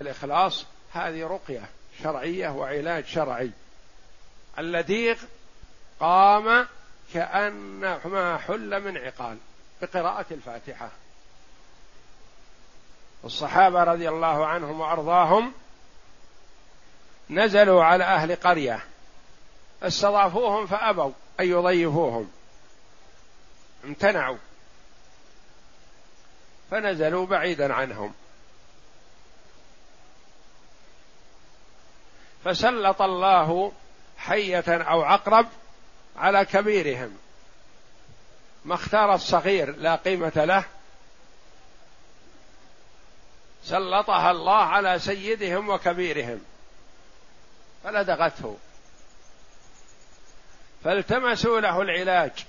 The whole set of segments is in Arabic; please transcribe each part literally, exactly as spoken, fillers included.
الإخلاص هذه رقية شرعية وعلاج شرعي. اللديغ قام كأنما حل من عقال بقراءة الفاتحة. الصحابة رضي الله عنهم وأرضاهم نزلوا على أهل قرية استضافوهم فأبوا أن يضيفوهم، امتنعوا، فنزلوا بعيدا عنهم، فسلط الله حية أو عقرب على كبيرهم، ما اختار الصغير لا قيمة له، سلطها الله على سيدهم وكبيرهم فلدغته، فالتمسوا له العلاج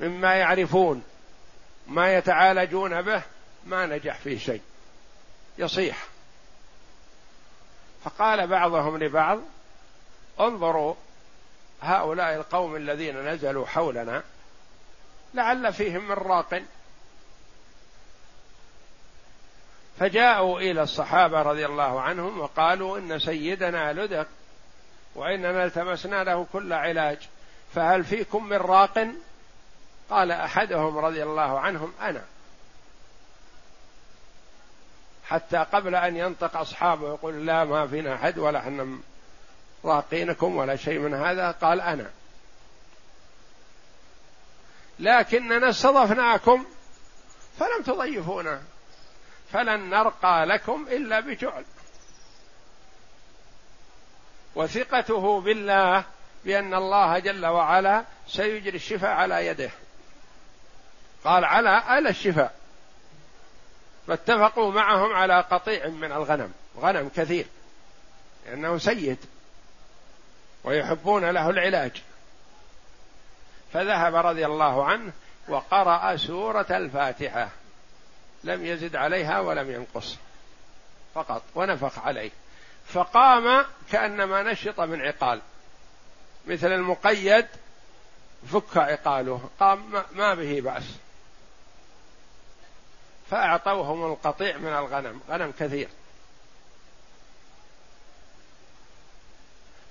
مما يعرفون ما يتعالجون به، ما نجح فيه شيء، يصيح. فقال بعضهم لبعض: انظروا هؤلاء القوم الذين نزلوا حولنا لعل فيهم من راق. فجاءوا إلى الصحابة رضي الله عنهم وقالوا: إن سيدنا لدغ وإننا التمسنا له كل علاج، فهل فيكم من راق؟ قال أحدهم رضي الله عنهم: أنا. حتى قبل أن ينطق أصحابه يقول: لا، ما فينا أحد ولا احنا راقينكم ولا شيء من هذا، قال: أنا، لكننا استضفناكم فلم تضيفونا، فلن نرقى لكم إلا بجعل. وثقته بالله بأن الله جل وعلا سيجري الشفاء على يده، قال على آل الشفاء، فاتفقوا معهم على قطيع من الغنم، غنم كثير لأنه سيد ويحبون له العلاج. فذهب رضي الله عنه وقرأ سورة الفاتحة، لم يزد عليها ولم ينقص فقط، ونفخ عليه، فقام كأنما نشط من عقال، مثل المقيد فك عقاله، قام ما به بأس. فأعطوهم القطيع من الغنم، غنم كثير.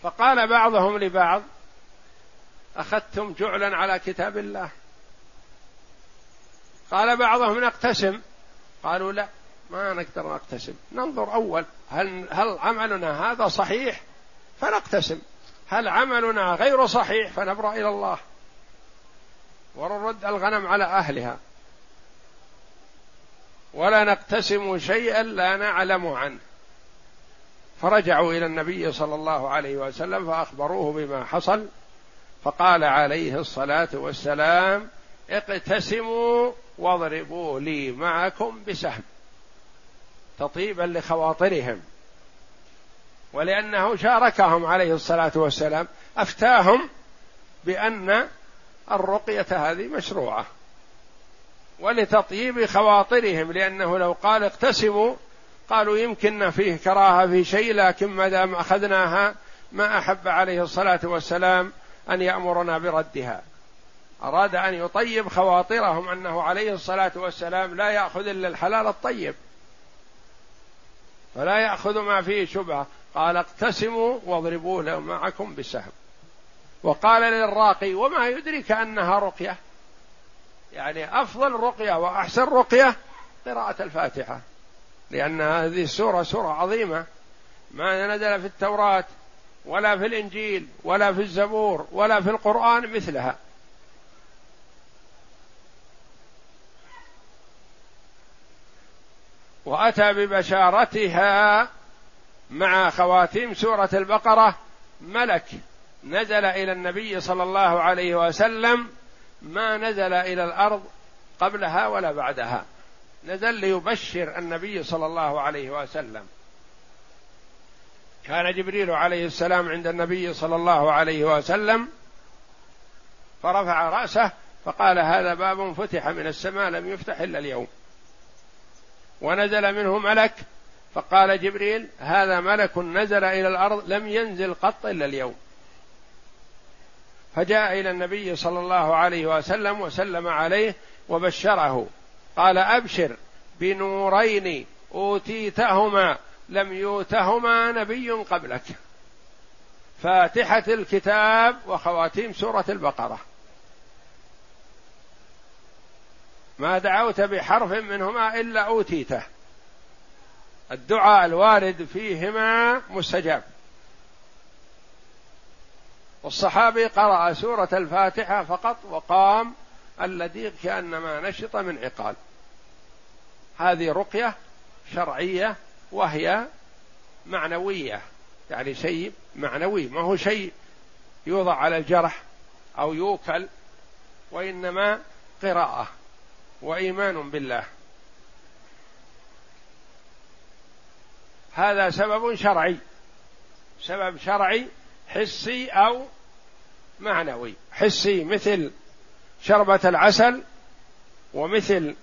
فقال بعضهم لبعض: أخذتم جعلا على كتاب الله. قال بعضهم: نقتسم. قالوا: لا، ما نقدر نقتسم، ننظر أول هل, هل عملنا هذا صحيح فنقتسم، هل عملنا غير صحيح فنبرأ إلى الله ونرد الغنم على أهلها، ولا نقتسم شيئا لا نعلم عنه. فرجعوا إلى النبي صلى الله عليه وسلم فأخبروه بما حصل، فقال عليه الصلاة والسلام: اقتسموا واضربوا لي معكم بسهم، تطيبا لخواطرهم، ولأنه شاركهم عليه الصلاة والسلام، أفتاهم بأن الرقية هذه مشروعة، ولتطيب خواطرهم، لأنه لو قال اقتسموا قالوا يمكن فيه كراهة في شيء، لكن ما دام أخذناها ما أحب عليه الصلاة والسلام أن يأمرنا بردها، أراد أن يطيب خواطرهم أنه عليه الصلاة والسلام لا يأخذ إلا الحلال الطيب، فلا يأخذ ما فيه شبهة. قال: اقتسموا واضربوا له معكم بالسهم. وقال للراقي: وما يدرك أنها رقية، يعني أفضل رقية وأحسن رقية قراءة الفاتحة، لأن هذه السورة سورة عظيمة، ما نزل في التوراة ولا في الإنجيل ولا في الزبور ولا في القرآن مثلها. وأتى ببشارتها مع خواتيم سورة البقرة ملك نزل إلى النبي صلى الله عليه وسلم، ما نزل إلى الأرض قبلها ولا بعدها، نزل ليبشر النبي صلى الله عليه وسلم. كان جبريل عليه السلام عند النبي صلى الله عليه وسلم فرفع رأسه فقال: هذا باب فتح من السماء لم يفتح إلا اليوم. ونزل منه ملك، فقال جبريل: هذا ملك نزل إلى الأرض لم ينزل قط إلا اليوم. فجاء إلى النبي صلى الله عليه وسلم وسلم عليه وبشره، قال: أبشر بنورين أوتيتهما لم يؤتهما نبي قبلك، فاتحة الكتاب وخواتيم سورة البقرة، ما دعوت بحرف منهما إلا أوتيته، الدعاء الوارد فيهما مستجاب. والصحابي قرأ سورة الفاتحة فقط وقام الذي كأنما نشط من عقال. هذه رقية شرعية وهي معنوية، يعني شيء معنوي، ما هو شيء يوضع على الجرح أو يوكل، وإنما قراءة وإيمان بالله. هذا سبب شرعي، سبب شرعي حسي أو معنوي. حسي مثل شربة العسل، ومثل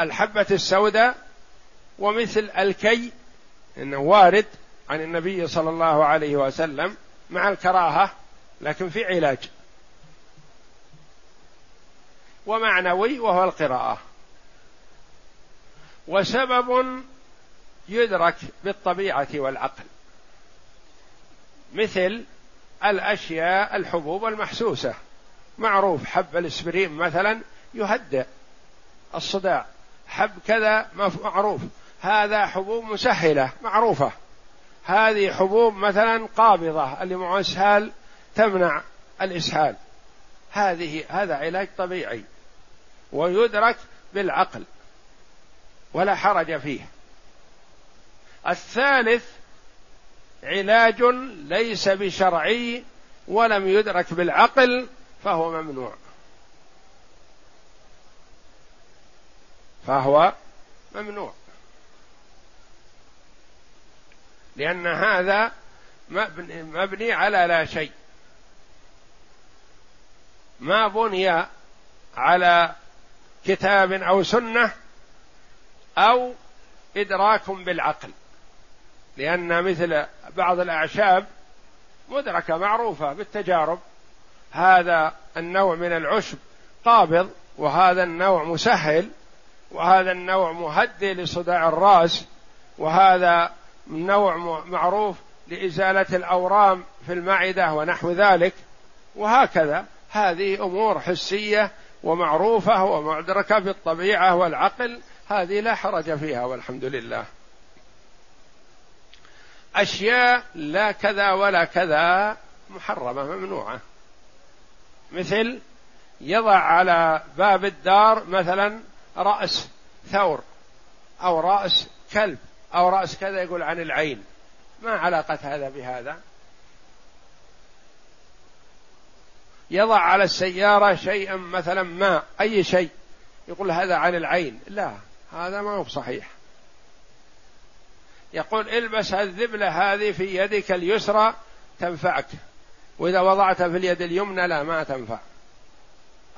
الحبة السوداء، ومثل الكي، إنه وارد عن النبي صلى الله عليه وسلم مع الكراهة لكن في علاج. ومعنوي وهو القراءة. وسبب يدرك بالطبيعة والعقل، مثل الأشياء الحبوب المحسوسة، معروف حب الإسبرين مثلا يهدئ الصداع، حب كذا معروف، هذا حبوب مسهلة معروفة، هذه حبوب مثلا قابضة اللي مع إسهال تمنع الإسهال، هذه هذا علاج طبيعي ويدرك بالعقل ولا حرج فيه. الثالث علاج ليس بشرعي ولم يدرك بالعقل فهو ممنوع، فهو ممنوع لأن هذا مبني على لا شيء، ما بني على كتاب أو سنة أو إدراك بالعقل، لأن مثل بعض الأعشاب مدركة معروفة بالتجارب، هذا النوع من العشب قابض، وهذا النوع مسهل، وهذا النوع مهدئ لصداع الرأس، وهذا النوع معروف لإزالة الأورام في المعدة ونحو ذلك، وهكذا. هذه أمور حسية ومعروفة ومدركة بالطبيعة والعقل، هذه لا حرج فيها والحمد لله. أشياء لا كذا ولا كذا محرمة ممنوعة، مثل يضع على باب الدار مثلا رأس ثور أو رأس كلب أو رأس كذا، يقول عن العين، ما علاقة هذا بهذا؟ يضع على السيارة شيئا مثلا ما أي شيء، يقول هذا عن العين، لا، هذا ما هو صحيح. يقول البس الذبلة هذه في يدك اليسرى تنفعك، وإذا وضعتها في اليد اليمنى لا ما تنفع،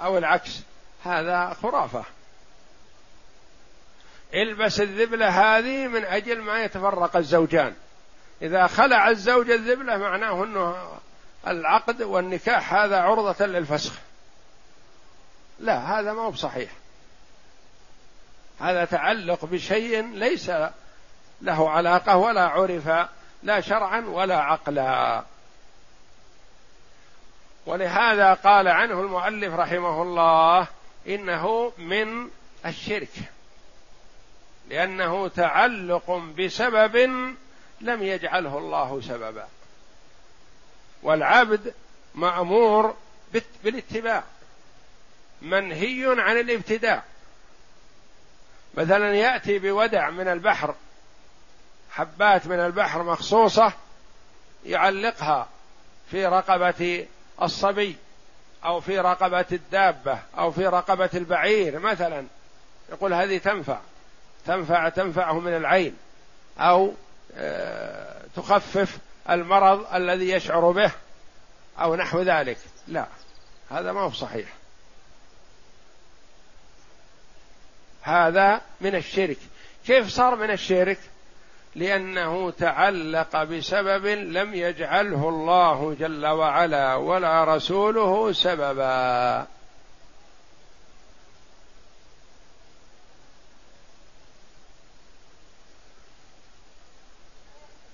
أو العكس، هذا خرافة. البس الذبلة هذه من أجل ما يتفرق الزوجان، إذا خلع الزوج الذبلة معناه أنه العقد والنكاح هذا عرضة للفسخ، لا، هذا ما هو صحيح، هذا تعلق بشيء ليس له علاقة ولا عرف لا شرعا ولا عقلا. ولهذا قال عنه المؤلف رحمه الله إنه من الشرك، لأنه تعلق بسبب لم يجعله الله سببا، والعبد مأمور بالاتباع منهي عن الابتداع. مثلا يأتي بودع من البحر، حبات من البحر مخصوصة، يعلقها في رقبة الصبي أو في رقبة الدابة أو في رقبة البعير مثلا، يقول هذه تنفع تنفع تنفعه من العين، أو تخفف المرض الذي يشعر به أو نحو ذلك، لا، هذا ما هو صحيح، هذا من الشرك. كيف صار من الشرك؟ لأنه تعلق بسبب لم يجعله الله جل وعلا ولا رسوله سببا.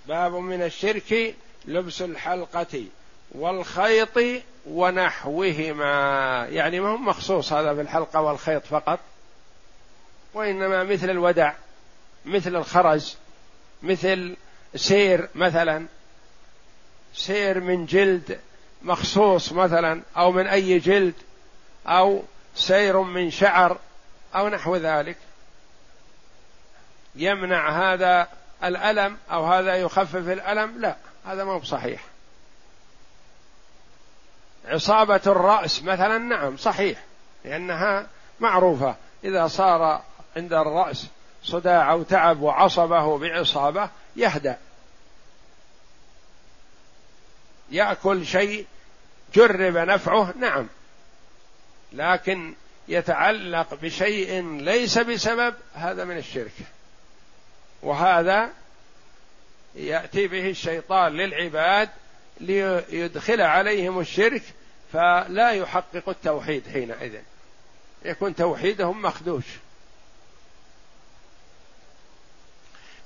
باب من الشرك لبس الحلقة والخيط ونحوهما، يعني ما هم مخصوص هذا بالحلقة والخيط فقط، وإنما مثل الودع، مثل الخرز، مثل سير مثلا، سير من جلد مخصوص مثلا أو من أي جلد، أو سير من شعر أو نحو ذلك، يمنع هذا الألم أو هذا يخفف الألم؟ لا، هذا ما هو صحيح. عصابة الرأس مثلا نعم صحيح، لأنها معروفة، إذا صار عند الرأس صداع أو تعب وعصبه بعصابة يهدأ، يأكل شيء جرب نفعه نعم، لكن يتعلق بشيء ليس بسبب هذا من الشرك، وهذا يأتي به الشيطان للعباد ليدخل عليهم الشرك فلا يحقق التوحيد، حينئذ يكون توحيدهم مخدوش.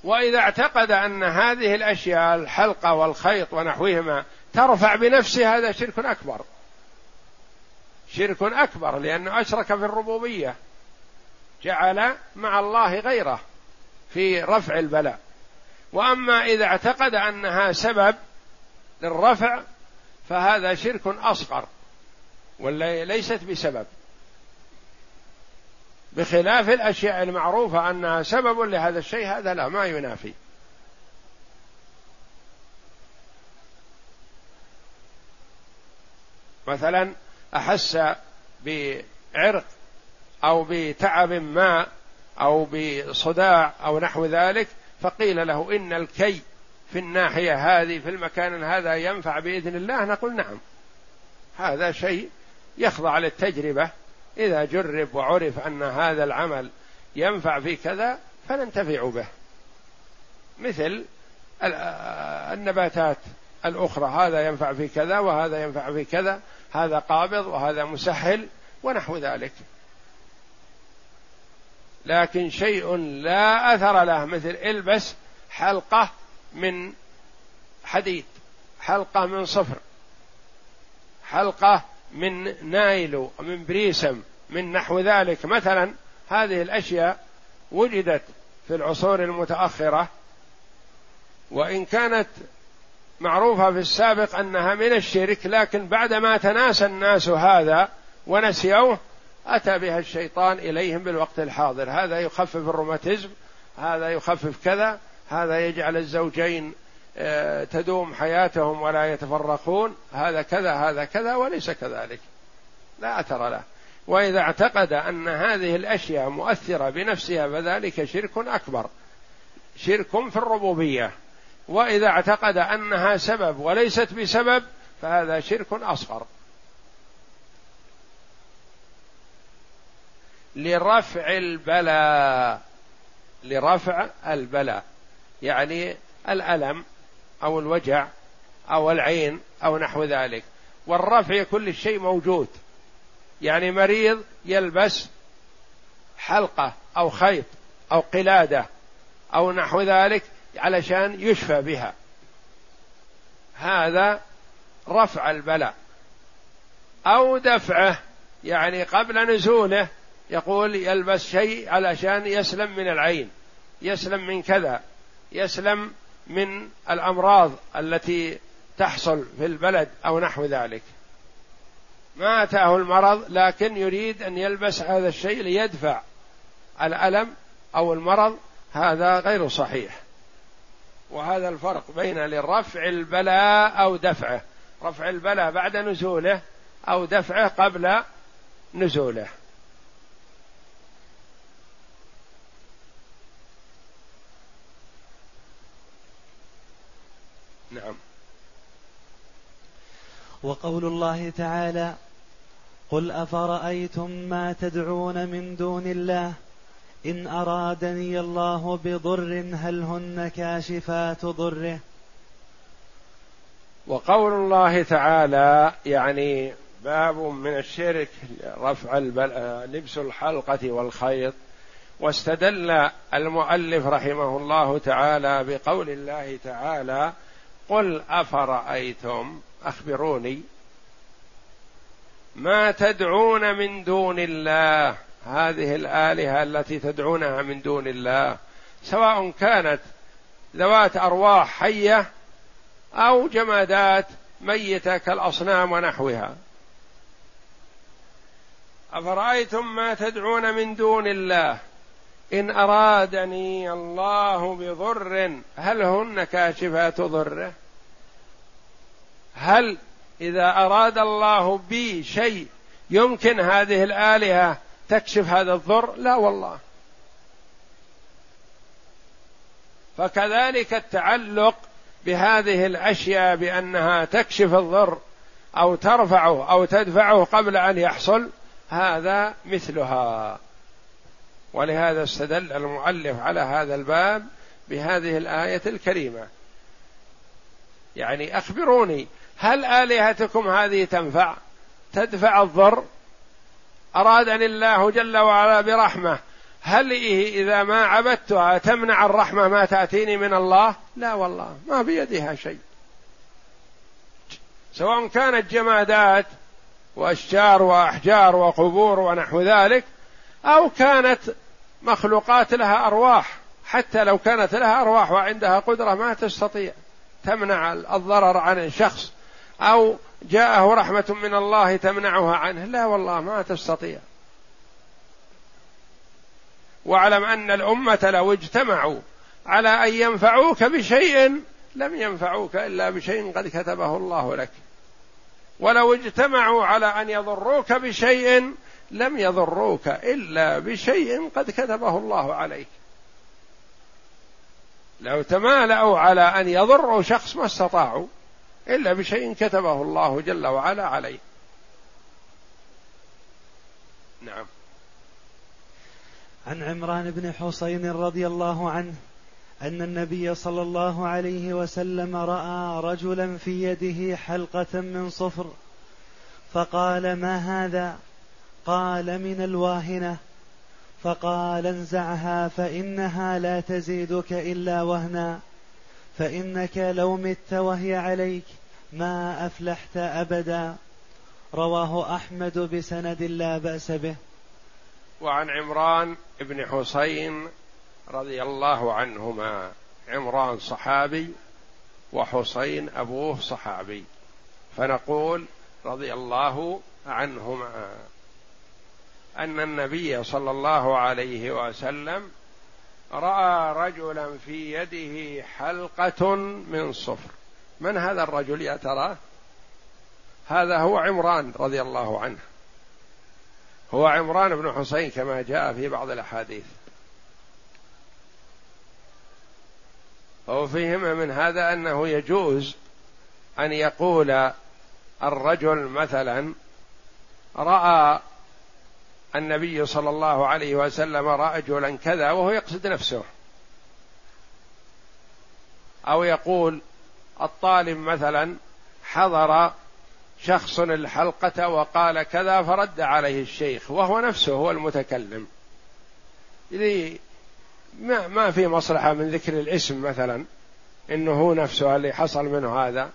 وإذا اعتقد أن هذه الأشياء الحلقة والخيط ونحوهما ترفع بنفسها، هذا شرك أكبر، شرك أكبر، لأنه أشرك في الربوبية، جعل مع الله غيره في رفع البلاء. وأما إذا اعتقد أنها سبب للرفع فهذا شرك أصغر ولا ليست بسبب، بخلاف الأشياء المعروفة أنها سبب لهذا الشيء، هذا لا ما ينافي. مثلا أحس بعرق أو بتعب ما أو بصداع أو نحو ذلك، فقيل له إن الكي في الناحية هذه في المكان هذا ينفع بإذن الله، نقول نعم، هذا شيء يخضع للتجربة، إذا جرب وعرف أن هذا العمل ينفع في كذا فننتفع به، مثل النباتات الأخرى، هذا ينفع في كذا وهذا ينفع في كذا، هذا قابض وهذا مسهل ونحو ذلك. لكن شيء لا أثر له، مثل البس حلقة من حديد، حلقة من صفر، حلقة من نايلو، من بريسم، من نحو ذلك مثلا، هذه الأشياء وجدت في العصور المتأخرة، وإن كانت معروفة في السابق أنها من الشرك، لكن بعدما تناسى الناس هذا ونسيوه أتى بها الشيطان إليهم بالوقت الحاضر، هذا يخفف الروماتيزم، هذا يخفف كذا، هذا يجعل الزوجين تدوم حياتهم ولا يتفرقون، هذا كذا هذا كذا، وليس كذلك، لا أثر له. وإذا اعتقد أن هذه الأشياء مؤثرة بنفسها فذلك شرك أكبر، شرك في الربوبية. وإذا اعتقد أنها سبب وليست بسبب فهذا شرك أصغر، لرفع البلاء، لرفع البلاء، يعني الألم أو الوجع أو العين أو نحو ذلك. والرفع كل شيء موجود، يعني مريض يلبس حلقة أو خيط أو قلادة أو نحو ذلك علشان يشفى بها، هذا رفع البلاء. أو دفعه، يعني قبل نزوله يقول يلبس شيء علشان يسلم من العين، يسلم من كذا، يسلم من الأمراض التي تحصل في البلد أو نحو ذلك، ما أتاه المرض لكن يريد أن يلبس هذا الشيء ليدفع الألم أو المرض، هذا غير صحيح. وهذا الفرق بين لرفع البلاء أو دفعه، رفع البلاء بعد نزوله أو دفعه قبل نزوله. نعم. وقول الله تعالى: قل أفرأيتم ما تدعون من دون الله إن أرادني الله بضر هل هن كاشفات ضره. وقول الله تعالى، يعني باب من الشرك رفع البلاء، لبس الحلقة والخيط واستدل المؤلف رحمه الله تعالى بقول الله تعالى: قل أفرأيتم، أخبروني ما تدعون من دون الله، هذه الآلهة التي تدعونها من دون الله سواء كانت ذوات أرواح حية أو جمادات ميتة كالأصنام ونحوها، أفرأيتم ما تدعون من دون الله إن أرادني الله بضر هل هن كاشفات ضره؟ هل إذا أراد الله بي شيء يمكن هذه الآلهة تكشف هذا الضر؟ لا والله. فكذلك التعلق بهذه الأشياء بأنها تكشف الضر أو ترفعه أو تدفعه قبل أن يحصل، هذا مثلها. ولهذا استدل المؤلف على هذا الباب بهذه الآية الكريمة، يعني أخبروني هل آلهتكم هذه تنفع تدفع الضر؟ أرادني الله جل وعلا برحمة، هل إذا ما عبدتها تمنع الرحمة ما تأتيني من الله؟ لا والله، ما بيدها شيء، سواء كانت جمادات وأشجار وأحجار وقبور ونحو ذلك أو كانت مخلوقات لها أرواح، حتى لو كانت لها أرواح وعندها قدرة ما تستطيع تمنع الضرر عن الشخص، أو جاءه رحمة من الله تمنعها عنه، لا والله ما تستطيع. واعلم أن الأمة لو اجتمعوا على أن ينفعوك بشيء لم ينفعوك إلا بشيء قد كتبه الله لك، ولو اجتمعوا على أن يضروك بشيء لم يضروك إلا بشيء قد كتبه الله عليك. لو تمالأوا على أن يضروا شخص ما استطاعوا إلا بشيء كتبه الله جل وعلا عليه. نعم. عن عمران بن حسين رضي الله عنه أن النبي صلى الله عليه وسلم رأى رجلا في يده حلقة من صفر، فقال: ما هذا؟ قال: من الواهنة. فقال: انزعها فإنها لا تزيدك إلا وهنا، فإنك لو مت وهي عليك ما أفلحت أبدا. رواه أحمد بسند لا بأس به. وعن عمران بن حسين رضي الله عنهما، عمران صحابي وحسين أبوه صحابي، فنقول رضي الله عنهما، أن النبي صلى الله عليه وسلم رأى رجلا في يده حلقة من صفر. من هذا الرجل يا ترى؟ هذا هو عمران رضي الله عنه، هو عمران بن حسين كما جاء في بعض الأحاديث، وفهم من هذا أنه يجوز أن يقول الرجل مثلا رأى النبي صلى الله عليه وسلم رجلا كذا وهو يقصد نفسه، أو يقول الطالب مثلا حضر شخص الحلقة وقال كذا فرد عليه الشيخ وهو نفسه هو المتكلم، إذا ما في مصلحة من ذكر الاسم مثلا إنه هو نفسه اللي حصل منه هذا.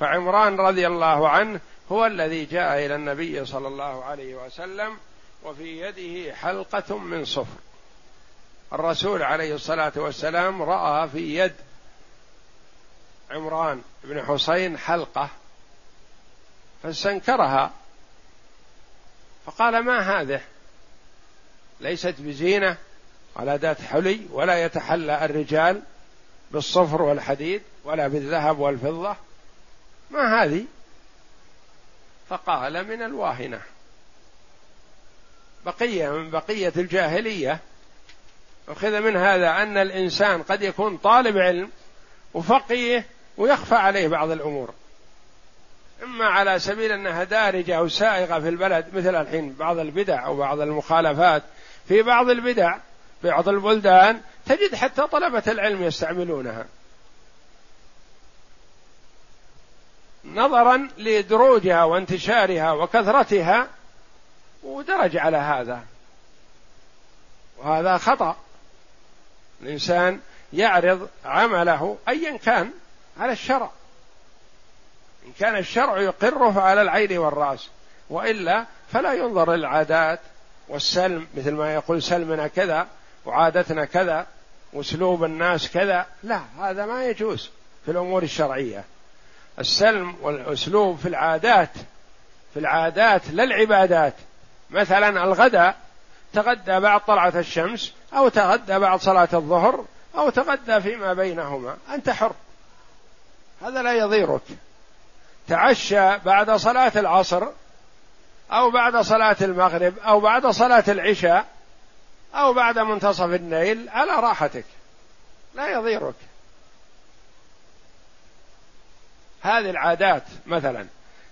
فعمران رضي الله عنه هو الذي جاء إلى النبي صلى الله عليه وسلم وفي يده حلقة من صفر. الرسول عليه الصلاة والسلام رأى في يد عمران بن حسين حلقة فاستنكرها، فقال: ما هذه؟ ليست بزينة ولا ذات حلي، ولا يتحلى الرجال بالصفر والحديد ولا بالذهب والفضة، ما هذه؟ فقال: من الواهنة، بقية من بقية الجاهلية. أخذ من هذا أن الإنسان قد يكون طالب علم وفقيه ويخفى عليه بعض الأمور، إما على سبيل أنها دارجة أو سائغة في البلد، مثل الحين بعض البدع أو بعض المخالفات في بعض البدع في بعض البلدان، تجد حتى طلبة العلم يستعملونها نظرا لدروجها وانتشارها وكثرتها، ودرج على هذا، وهذا خطأ. الإنسان يعرض عمله أيا كان على الشرع، إن كان الشرع يقره فعلى العين والرأس، وإلا فلا ينظر للعادات والسلم، مثل ما يقول سلمنا كذا وعادتنا كذا واسلوب الناس كذا، لا، هذا ما يجوز في الأمور الشرعية. السلم والأسلوب في العادات في العادات للعبادات، مثلا الغداء تغدى بعد طلعة الشمس، أو تغدى بعد صلاة الظهر، أو تغدى فيما بينهما، أنت حر، هذا لا يضيرك. تعشى بعد صلاة العصر أو بعد صلاة المغرب أو بعد صلاة العشاء أو بعد منتصف الليل، على راحتك، لا يضيرك. هذه العادات مثلا.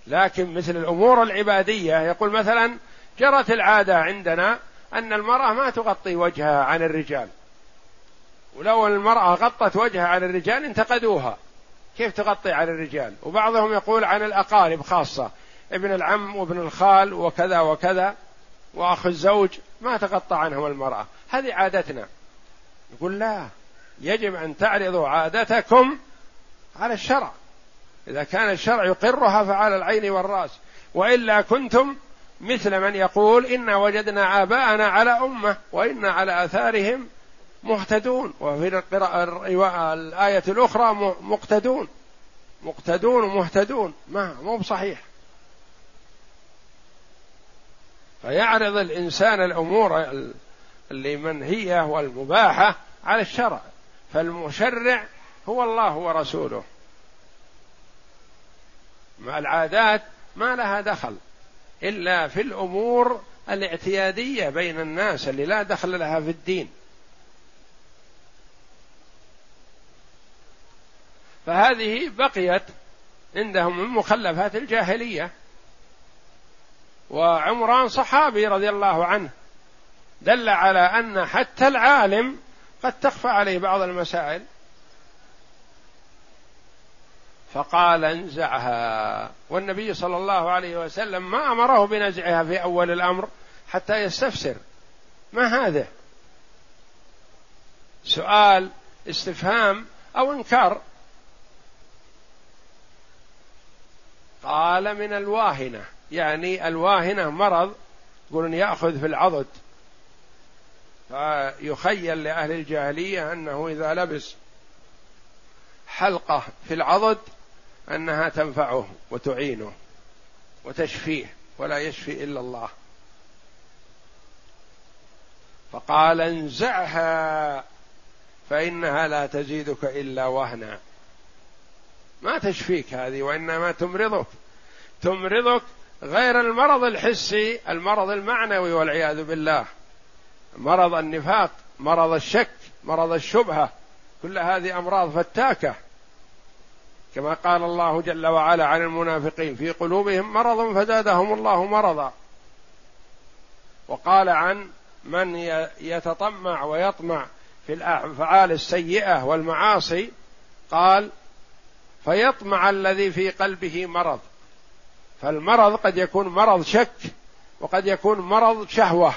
لكن مثل الأمور العبادية، يقول مثلا جرت العادة عندنا أن المرأة ما تغطي وجهها عن الرجال، ولو المرأة غطت وجهها عن الرجال انتقدوها، كيف تغطي عن الرجال؟ وبعضهم يقول عن الأقارب، خاصة ابن العم وابن الخال وكذا وكذا وأخ الزوج، ما تغطى عنهم المرأة، هذه عادتنا. يقول لا، يجب أن تعرضوا عادتكم على الشرع، إذا كان الشرع يقرها فعلى العين والرأس، وإلا كنتم مثل من يقول إنا وجدنا آباءنا على أمة وإنا على آثارهم مهتدون، وفي الآية الأخرى مقتدون مقتدون ومهتدون، ما مو بصحيح. فيعرض الإنسان الأمور اللي منهية والمباحة على الشرع، فالمشرع هو الله ورسوله، مع العادات ما لها دخل إلا في الأمور الاعتيادية بين الناس اللي لا دخل لها في الدين. فهذه بقيت عندهم من مخلفات الجاهلية. وعمران صحابي رضي الله عنه دل على أن حتى العالم قد تخفى عليه بعض المسائل، فقال انزعها، والنبي صلى الله عليه وسلم ما أمره بنزعها في أول الأمر حتى يستفسر ما هذا، سؤال استفهام أو إنكار. قال من الواهنة، يعني الواهنة مرض يقولون يأخذ في العضد، فيخيل لأهل الجاهلية أنه إذا لبس حلقة في العضد أنها تنفعه وتعينه وتشفيه، ولا يشفي إلا الله. فقال انزعها فإنها لا تزيدك إلا وهنا، ما تشفيك هذه، وإنما تمرضك تمرضك غير المرض الحسي، المرض المعنوي والعياذ بالله، مرض النفاق، مرض الشك، مرض الشبهة، كل هذه أمراض فتاكة، كما قال الله جل وعلا عن المنافقين في قلوبهم مرض فزادهم الله مرضا. وقال عن من يتطمع ويطمع في الأفعال السيئة والمعاصي، قال فيطمع الذي في قلبه مرض. فالمرض قد يكون مرض شك وقد يكون مرض شهوة،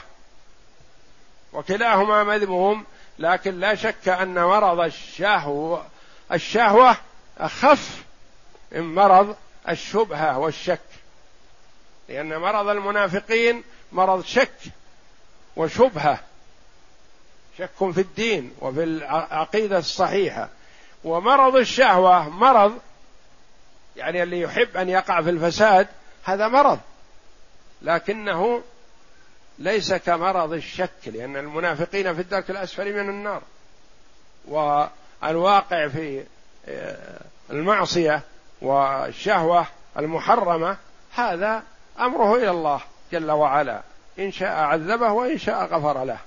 وكلاهما مذموم، لكن لا شك أن مرض الشهوة الشهوة أخف من مرض الشبهة والشك، لأن مرض المنافقين مرض شك وشبهة، شك في الدين وفي العقيدة الصحيحة. ومرض الشهوة مرض، يعني اللي يحب أن يقع في الفساد هذا مرض، لكنه ليس كمرض الشك، لأن المنافقين في الدرك الأسفل من النار، والواقع في المعصية والشهوة المحرمة هذا أمره إلى الله جل وعلا، إن شاء عذبه وإن شاء غفر له.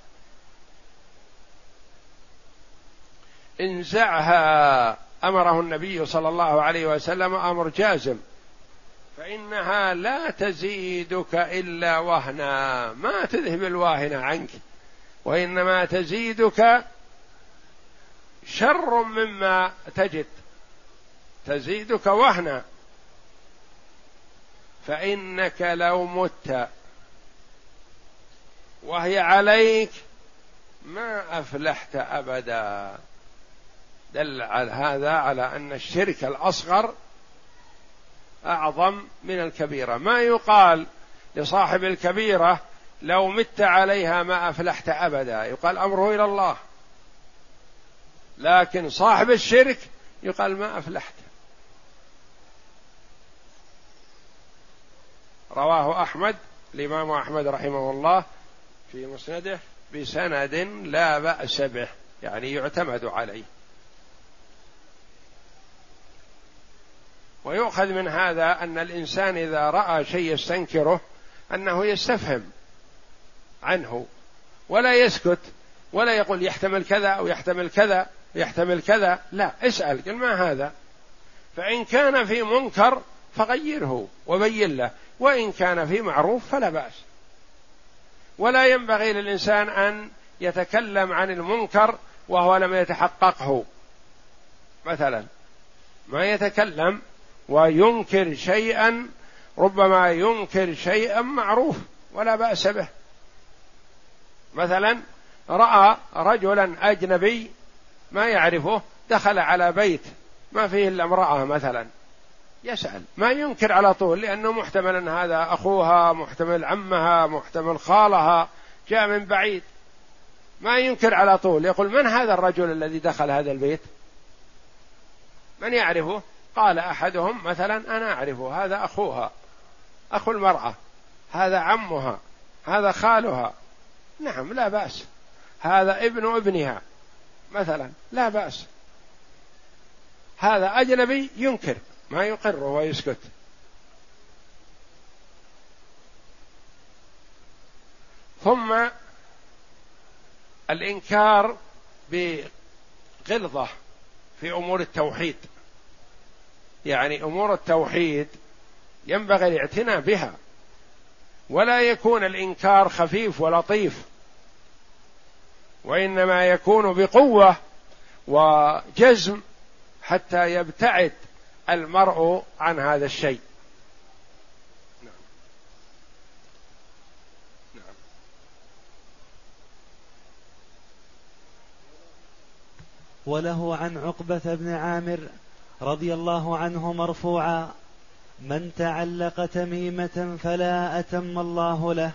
انزعها أمره النبي صلى الله عليه وسلم أمر جازم، فإنها لا تزيدك إلا وهنا، ما تذهب الواهنة عنك، وإنما تزيدك شر مما تجد، تزيدك وهنا، فإنك لو مت وهي عليك ما أفلحت أبدا. دل على هذا على أن الشرك الأصغر أعظم من الكبيرة. ما يقال لصاحب الكبيرة لو مت عليها ما أفلحت أبدا، يقال أمره إلى الله. لكن صاحب الشرك يقال ما أفلحت. رواه أحمد، الإمام أحمد رحمه الله في مسنده بسند لا بأس به، يعني يعتمد عليه. ويؤخذ من هذا أن الإنسان إذا رأى شيء يستنكره أنه يستفهم عنه ولا يسكت ولا يقول يحتمل كذا أو يحتمل كذا يحتمل كذا، لا، اسأل قل ما هذا، فإن كان في منكر فغيره وبين له، وإن كان في معروف فلا بأس. ولا ينبغي للإنسان أن يتكلم عن المنكر وهو لم يتحققه، مثلا ما يتكلم وينكر شيئا، ربما ينكر شيئا معروف ولا بأس به. مثلا رأى رجلا أجنبي ما يعرفه دخل على بيت ما فيه إلا امرأة مثلا، يسأل، ما ينكر على طول، لأنه محتمل أن هذا أخوها، محتمل عمها، محتمل خالها، جاء من بعيد، ما ينكر على طول، يقول من هذا الرجل الذي دخل هذا البيت، من يعرفه؟ قال أحدهم مثلا أنا أعرفه، هذا أخوها، أخو المرأة، هذا عمها، هذا خالها، نعم لا بأس، هذا ابن ابنها مثلا لا بأس. هذا أجنبي ينكر، ما يقر ويسكت. ثم الإنكار بغلظة في أمور التوحيد، يعني أمور التوحيد ينبغي الاعتناء بها، ولا يكون الإنكار خفيف ولطيف، وإنما يكون بقوة وجزم حتى يبتعد المرء عن هذا الشيء. نعم. نعم. وله عن عقبة بن عامر رضي الله عنه مرفوعا: من تعلق تميمة فلا أتم الله له،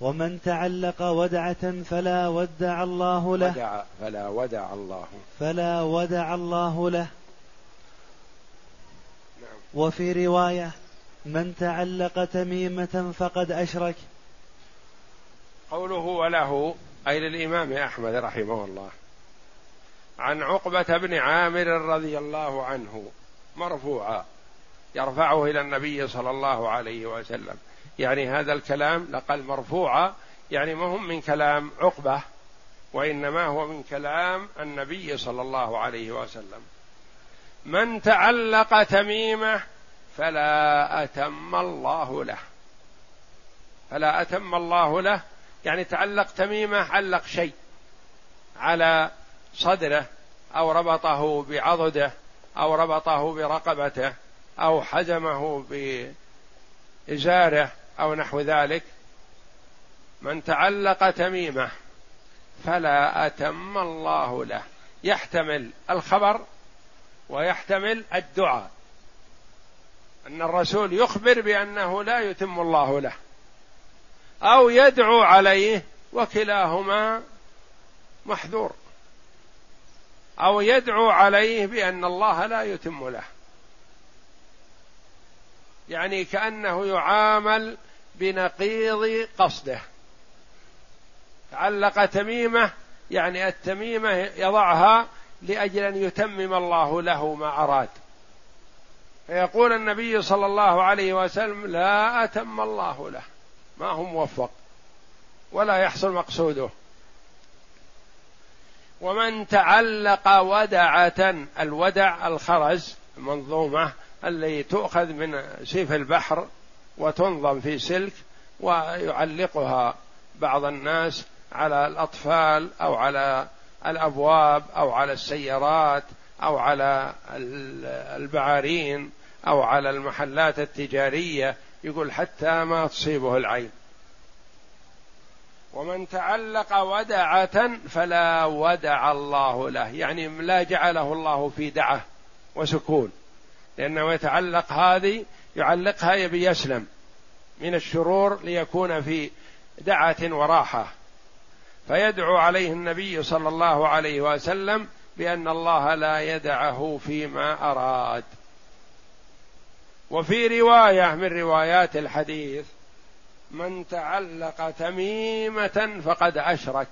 ومن تعلق ودعة فلا ودع الله له ودع فلا ودع الله فلا ودع الله له. وفي رواية: من تعلق تميمة فقد أشرك. قوله وله أي للإمام أحمد رحمه الله، عن عقبة بن عامر رضي الله عنه مرفوعا يرفعه إلى النبي صلى الله عليه وسلم، يعني هذا الكلام لقل مرفوعا، يعني ما هم من كلام عقبة، وإنما هو من كلام النبي صلى الله عليه وسلم. من تعلق تميمة فلا أتم الله له فلا أتم الله له يعني تعلق تميمة، علق شيء على صدره أو ربطه بعضده أو ربطه برقبته أو حزمه بإزاره أو نحو ذلك. من تعلق تميمة فلا أتم الله له يحتمل الخبر ويحتمل الدعاء، أن الرسول يخبر بأنه لا يتم الله له أو يدعو عليه، وكلاهما محذور، أو يدعو عليه بأن الله لا يتم له، يعني كأنه يعامل بنقيض قصده. تعلق تميمة يعني التميمة يضعها لأجل أن يتمم الله له ما أراد، فيقول النبي صلى الله عليه وسلم لا أتم الله له، ما هو موفق ولا يحصل مقصوده. ومن تعلق ودعة، الودع الخرز المنظومة اللي تؤخذ من سيف البحر وتنظم في سلك، ويعلقها بعض الناس على الأطفال أو على الأبواب أو على السيارات أو على البعارين أو على المحلات التجارية، يقول حتى ما تصيبه العين. ومن تعلق ودعة فلا ودع الله له، يعني لا جعله الله في دعة وسكون، لأنه يتعلق هذه يعلقها يبي يسلم من الشرور ليكون في دعة وراحة، فيدعو عليه النبي صلى الله عليه وسلم بأن الله لا يدعه فيما أراد. وفي رواية من روايات الحديث: من تعلق تميمة فقد أشرك.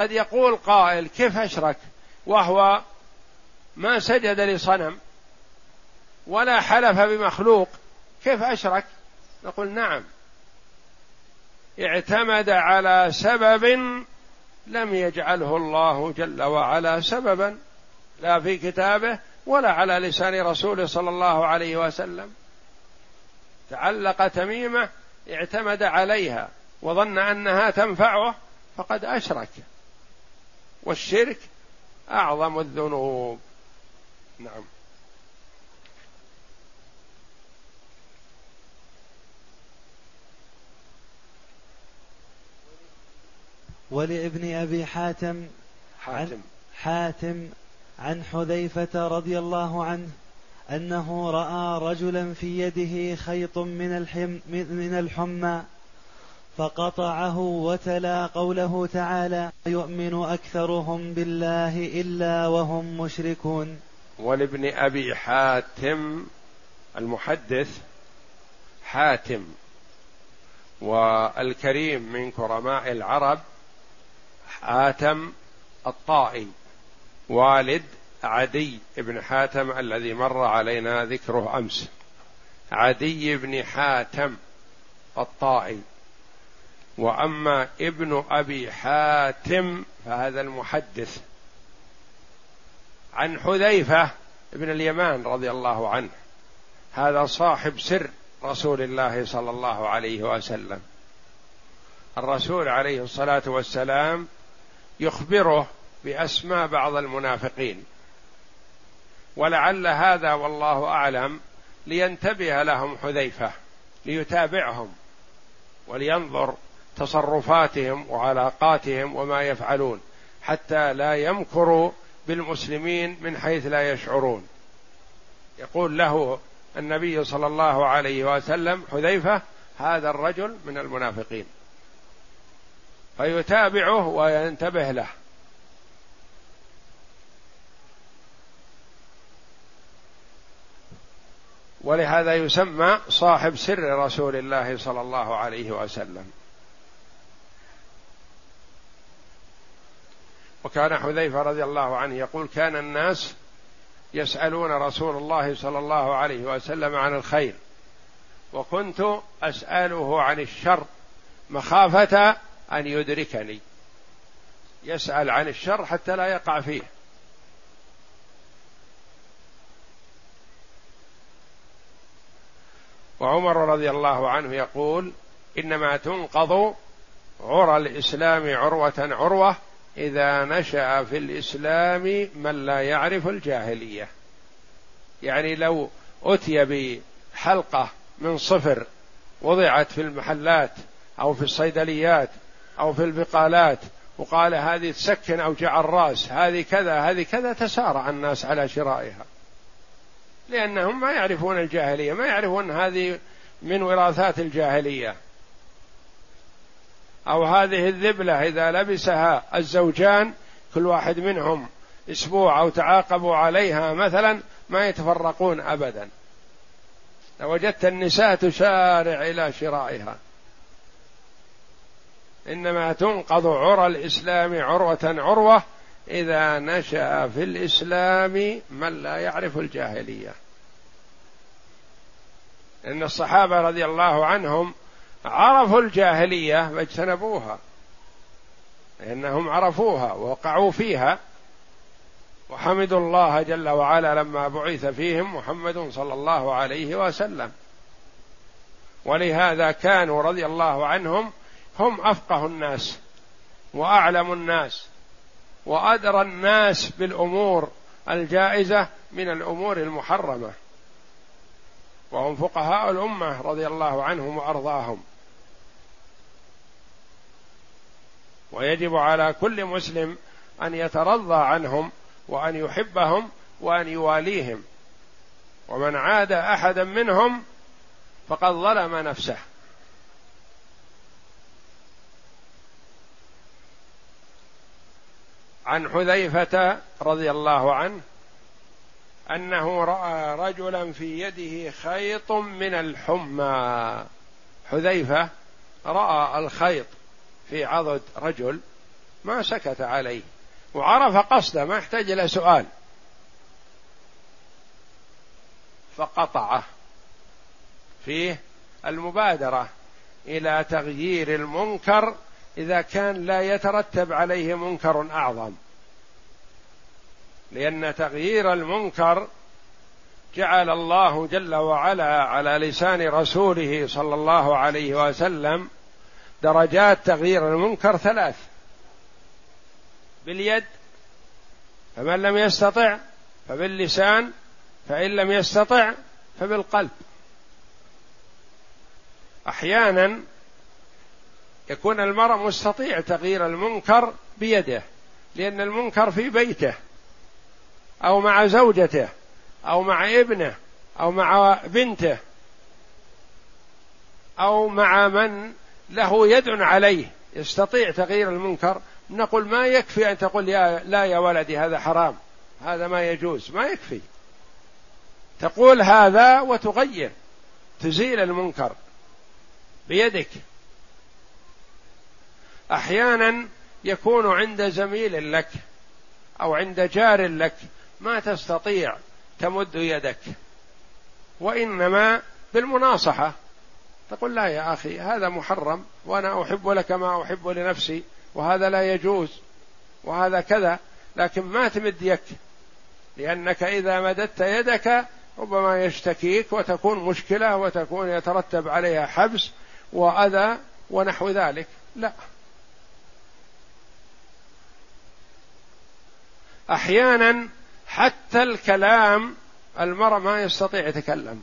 قد يقول قائل: كيف أشرك وهو ما سجد لصنم ولا حلف بمخلوق، كيف أشرك؟ نقول: نعم، اعتمد على سبب لم يجعله الله جل وعلا سببا، لا في كتابه ولا على لسان رسوله صلى الله عليه وسلم. تعلق تميمة اعتمد عليها وظن أنها تنفعه فقد أشرك، والشرك أعظم الذنوب. نعم. ولابن أبي حاتم حاتم, حاتم عن حذيفة رضي الله عنه أنه رأى رجلا في يده خيط من, من الحمى فقطعه وتلا قوله تعالى: يؤمن أكثرهم بالله إلا وهم مشركون. ولابن أبي حاتم، المحدث حاتم، والكريم من كرماء العرب حاتم الطائي، والد عدي بن حاتم الذي مر علينا ذكره أمس، عدي بن حاتم الطائي. وأما ابن أبي حاتم فهذا المحدث، عن حذيفة بن اليمان رضي الله عنه، هذا صاحب سر رسول الله صلى الله عليه وسلم. الرسول عليه الصلاة والسلام يخبره بأسماء بعض المنافقين، ولعل هذا والله أعلم لينتبه لهم حذيفة، ليتابعهم ولينظر تصرفاتهم وعلاقاتهم وما يفعلون، حتى لا يمكروا بالمسلمين من حيث لا يشعرون. يقول له النبي صلى الله عليه وسلم: حذيفة هذا الرجل من المنافقين، فيتابعه وينتبه له. ولهذا يسمى صاحب سر رسول الله صلى الله عليه وسلم. وكان حذيفة رضي الله عنه يقول: كان الناس يسألون رسول الله صلى الله عليه وسلم عن الخير، وكنت أسأله عن الشر مخافة أن يدركني. يسأل عن الشر حتى لا يقع فيه. وعمر رضي الله عنه يقول: إنما تنقض عرى الإسلام عروة عروة، إذا نشأ في الإسلام من لا يعرف الجاهلية. يعني لو أتي بحلقة من صفر وضعت في المحلات أو في الصيدليات أو في البقالات وقال: هذه تسكن أوجاع الرأس، هذه كذا، هذه كذا، تسارع الناس على شرائها، لأنهم ما يعرفون الجاهلية، ما يعرفون هذه من وراثات الجاهلية. أو هذه الذبلة إذا لبسها الزوجان كل واحد منهم أسبوع أو تعاقبوا عليها مثلا ما يتفرقون أبدا، لوجدت النساء تسارع إلى شرائها. إنما تنقض عرى الإسلام عروة عروة، إذا نشأ في الإسلام من لا يعرف الجاهلية. إن الصحابة رضي الله عنهم عرفوا الجاهلية واجتنبوها، إنهم عرفوها ووقعوا فيها، وحمدوا الله جل وعلا لما بعث فيهم محمد صلى الله عليه وسلم. ولهذا كانوا رضي الله عنهم هم أفقه الناس وأعلم الناس وأدرى الناس بالأمور الجائزة من الأمور المحرمة، وهم فقهاء الأمة رضي الله عنهم وأرضاهم. ويجب على كل مسلم أن يترضى عنهم وأن يحبهم وأن يواليهم، ومن عاد أحدا منهم فقد ظلم نفسه. عن حذيفة رضي الله عنه أنه رأى رجلا في يده خيط من الحمى. حذيفة رأى الخيط في عضد رجل ما سكت عليه وعرف قصده، ما احتاج إلى سؤال، فقطعه فيه المبادرة إلى تغيير المنكر إذا كان لا يترتب عليه منكر أعظم، لأن تغيير المنكر جعل الله جل وعلا على لسان رسوله صلى الله عليه وسلم درجات تغيير المنكر ثلاث: باليد فمن لم يستطع، فباللسان فإن لم يستطع، فبالقلب. أحيانا يكون المرء مستطيع تغيير المنكر بيده، لأن المنكر في بيته أو مع زوجته أو مع ابنه أو مع بنته أو مع من له يد عليه، يستطيع تغيير المنكر. نقول ما يكفي أن تقول يا لا يا ولدي هذا حرام، هذا ما يجوز، ما يكفي. تقول هذا وتغير، تزيل المنكر بيدك. أحيانا يكون عند زميل لك أو عند جار لك ما تستطيع تمد يدك، وإنما بالمناصحة تقول لا يا أخي هذا محرم، وأنا أحب لك ما أحب لنفسي، وهذا لا يجوز، وهذا كذا، لكن ما تمد يدك، لأنك إذا مددت يدك ربما يشتكيك وتكون مشكلة وتكون يترتب عليها حبس وأذى ونحو ذلك. لا، أحيانا حتى الكلام المرء ما يستطيع يتكلم،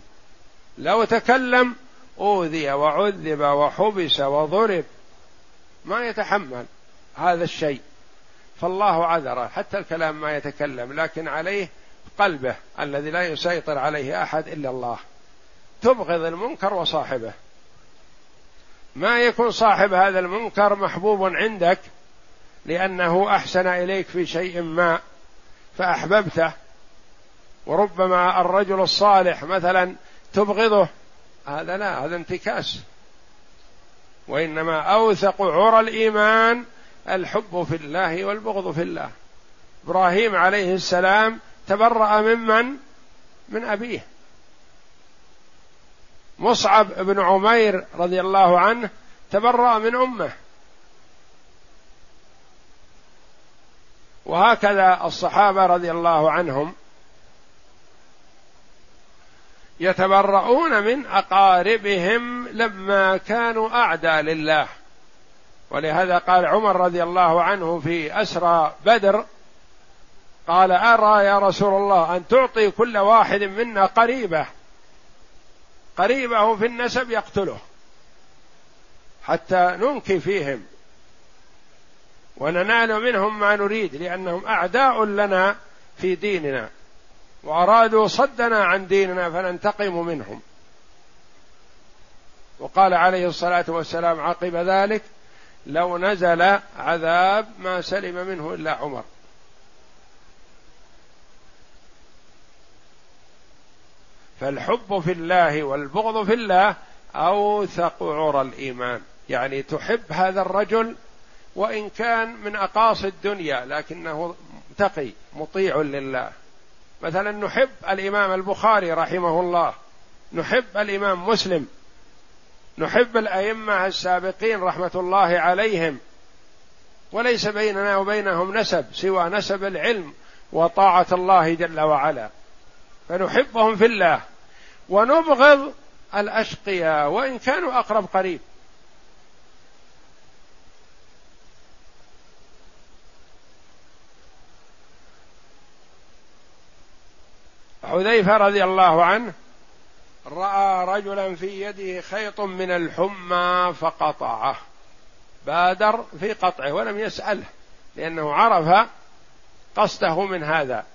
لو تكلم أوذي وعذب وحبس وضرب، ما يتحمل هذا الشيء، فالله عذره، حتى الكلام ما يتكلم، لكن عليه قلبه الذي لا يسيطر عليه أحد إلا الله. تبغض المنكر وصاحبه، ما يكون صاحب هذا المنكر محبوب عندك لأنه أحسن إليك في شيء ما فأحببته، وربما الرجل الصالح مثلا تبغضه، هذا لا، هذا انتكاس. وإنما أوثق عرى الإيمان الحب في الله والبغض في الله. إبراهيم عليه السلام تبرأ ممن؟ من أبيه. مصعب بن عمير رضي الله عنه تبرأ من أمه، وهكذا الصحابة رضي الله عنهم يتبرؤون من أقاربهم لما كانوا أعداء لله. ولهذا قال عمر رضي الله عنه في أسرى بدر، قال أرى يا رسول الله أن تعطي كل واحد منا قريبه قريبه في النسب يقتله حتى ننكي فيهم وننال منهم ما نريد، لأنهم أعداء لنا في ديننا وأرادوا صدنا عن ديننا فننتقم منهم. وقال عليه الصلاة والسلام عقب ذلك لو نزل عذاب ما سلم منه إلا عمر. فالحب في الله والبغض في الله أوثق عرى الإيمان، يعني تحب هذا الرجل وإن كان من أقاصي الدنيا لكنه تقي مطيع لله. مثلا نحب الإمام البخاري رحمه الله، نحب الإمام مسلم، نحب الأئمة السابقين رحمة الله عليهم، وليس بيننا وبينهم نسب سوى نسب العلم وطاعة الله جل وعلا، فنحبهم في الله. ونبغض الأشقياء وإن كانوا أقرب قريب. حذيفة رضي الله عنه رأى رجلا في يده خيط من الحمى فقطعه، بادر في قطعه ولم يسأله، لأنه عرف قصده من هذا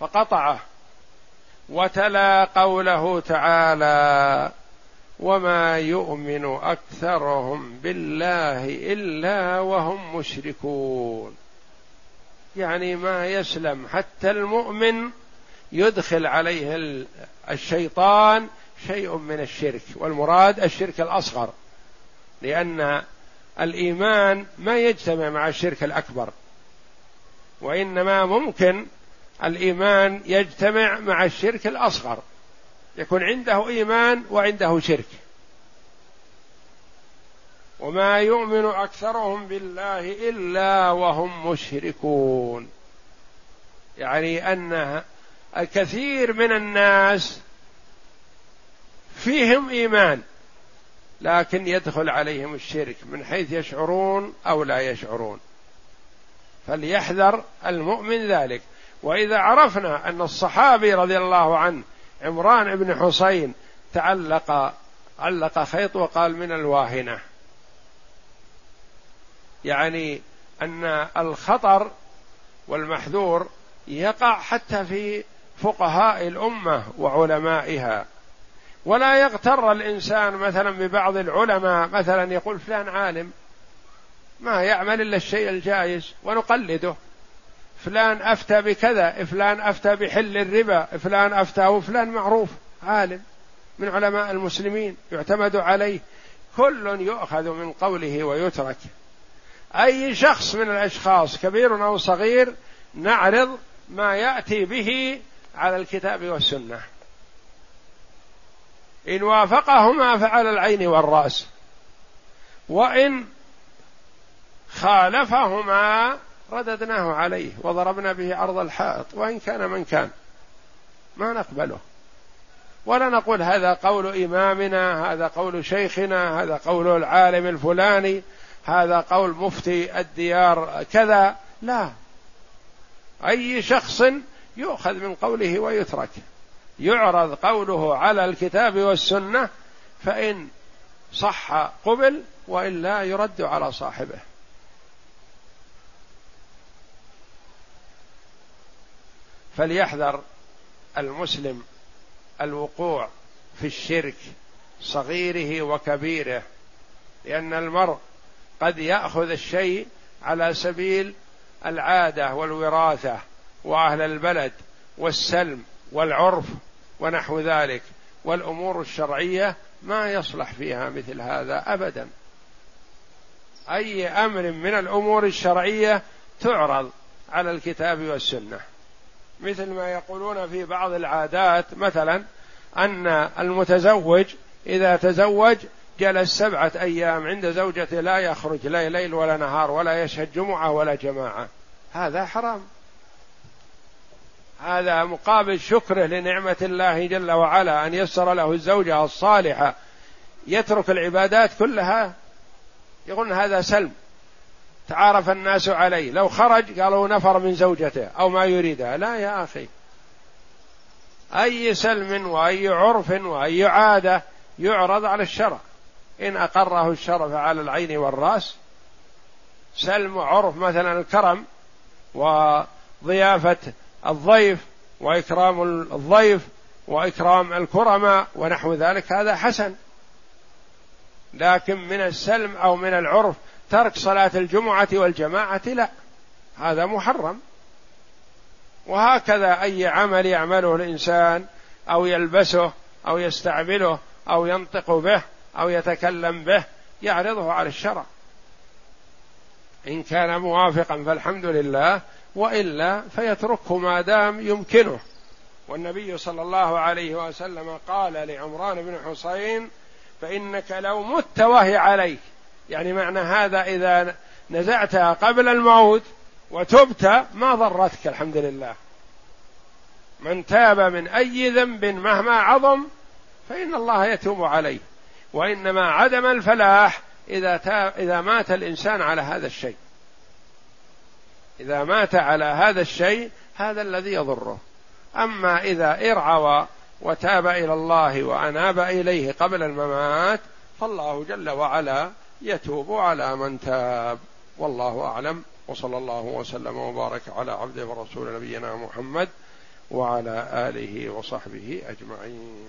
فقطعه. وتلا قوله تعالى: وما يؤمن أكثرهم بالله إلا وهم مشركون، يعني ما يسلم حتى المؤمن يدخل عليه الشيطان شيء من الشرك، والمراد الشرك الأصغر، لأن الإيمان ما يجتمع مع الشرك الأكبر، وإنما ممكن الإيمان يجتمع مع الشرك الأصغر، يكون عنده إيمان وعنده شرك. وما يؤمن أكثرهم بالله إلا وهم مشركون، يعني أن الكثير من الناس فيهم إيمان لكن يدخل عليهم الشرك من حيث يشعرون أو لا يشعرون، فليحذر المؤمن ذلك. وإذا عرفنا أن الصحابي رضي الله عنه عمران بن حسين تعلق علق خيط وقال: من الواهنة، يعني أن الخطر والمحذور يقع حتى في فقهاء الأمة وعلمائها، ولا يغتر الإنسان مثلا ببعض العلماء، مثلا يقول فلان عالم ما يعمل إلا الشيء الجائز ونقلده، فلان أفتى بكذا، فلان أفتى بحل الربا، فلان أفتى، وفلان معروف عالم من علماء المسلمين يعتمد عليه، كل يؤخذ من قوله ويترك. أي شخص من الأشخاص كبير أو صغير نعرض ما يأتي به على الكتاب والسنة، إن وافقهما فعلى العين والرأس، وإن خالفهما رددناه عليه وضربنا به عرض الحائط، وإن كان من كان ما نقبله، ولا نقول هذا قول إمامنا، هذا قول شيخنا، هذا قول العالم الفلاني، هذا قول مفتي الديار كذا، لا، أي شخص يؤخذ من قوله ويترك، يعرض قوله على الكتاب والسنة، فإن صح قبل وإلا يرد على صاحبه. فليحذر المسلم الوقوع في الشرك صغيره وكبيره، لأن المرء قد يأخذ الشيء على سبيل العادة والوراثة وأهل البلد والسلم والعرف ونحو ذلك، والأمور الشرعية ما يصلح فيها مثل هذا أبدا. أي أمر من الأمور الشرعية تعرض على الكتاب والسنة، مثل ما يقولون في بعض العادات مثلا أن المتزوج إذا تزوج جلس سبعة أيام عند زوجته لا يخرج لا ليل ولا نهار ولا يشهد جمعة ولا جماعة، هذا حرام، هذا مقابل شكره لنعمة الله جل وعلا أن يسر له الزوجة الصالحة يترك العبادات كلها، يقول هذا سلم، تعارف الناس عليه، لو خرج قالوا نفر من زوجته أو ما يريدها، لا يا أخي، أي سلم وأي عرف وأي عادة يعرض على الشرع، إن أقره الشرع فعلى العين والرأس. سلم عرف مثلا الكرم وضيافة الضيف وإكرام الضيف وإكرام الكرماء ونحو ذلك، هذا حسن، لكن من السلم أو من العرف ترك صلاة الجمعة والجماعة، لا، هذا محرم. وهكذا أي عمل يعمله الإنسان أو يلبسه أو يستعمله أو ينطق به أو يتكلم به يعرضه على الشرع، إن كان موافقا فالحمد لله، وإلا فيتركه ما دام يمكنه. والنبي صلى الله عليه وسلم قال لعمران بن حسين: فإنك لو مت وهي عليك، يعني معنى هذا إذا نزعتها قبل الموت وتبت ما ضرتك، الحمد لله، من تاب من أي ذنب مهما عظم فإن الله يتوب عليه، وإنما عدم الفلاح إذا, إذا مات الإنسان على هذا الشيء، إذا مات على هذا الشيء هذا الذي يضره. أما إذا ارعوى وتاب إلى الله وأناب إليه قبل الممات فالله جل وعلا يتوب على من تاب. والله أعلم، وصلى الله وسلم وبارك على عبده ورسول نبينا محمد وعلى آله وصحبه أجمعين.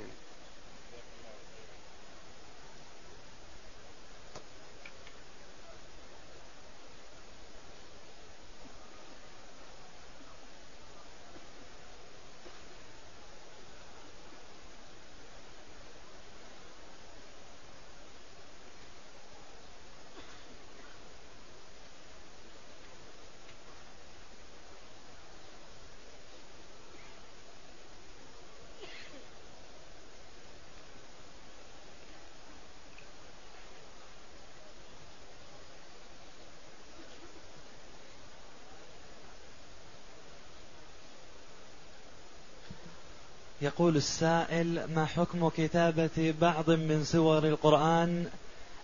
يقول السائل: ما حكم كتابة بعض من سور القرآن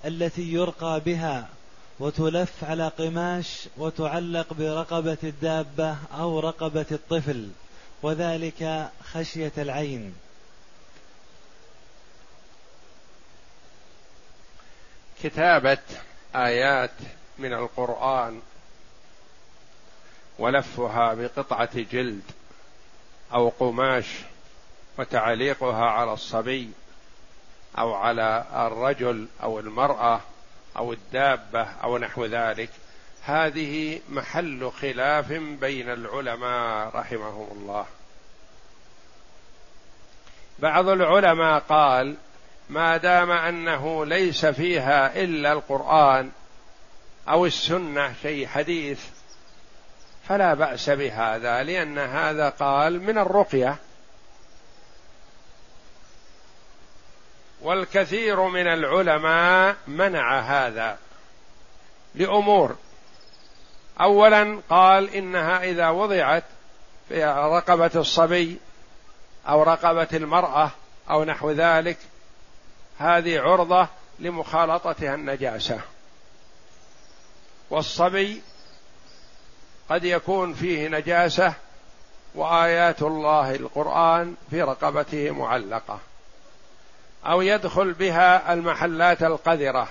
التي يرقى بها وتلف على قماش وتعلق برقبة الدابة أو رقبة الطفل، وذلك خشية العين؟ كتابة آيات من القرآن ولفها بقطعة جلد أو قماش وتعليقها على الصبي أو على الرجل أو المرأة أو الدابة أو نحو ذلك، هذه محل خلاف بين العلماء رحمهم الله. بعض العلماء قال: ما دام أنه ليس فيها إلا القرآن أو السنة شيء حديث فلا بأس بهذا، لأن هذا قال من الرقية، والكثير من العلماء منع هذا لأمور. أولا قال إنها إذا وضعت في رقبة الصبي أو رقبة المرأة أو نحو ذلك هذه عرضة لمخالطتها النجاسة، والصبي قد يكون فيه نجاسة وآيات الله القرآن في رقبته معلقة، أو يدخل بها المحلات القذرة،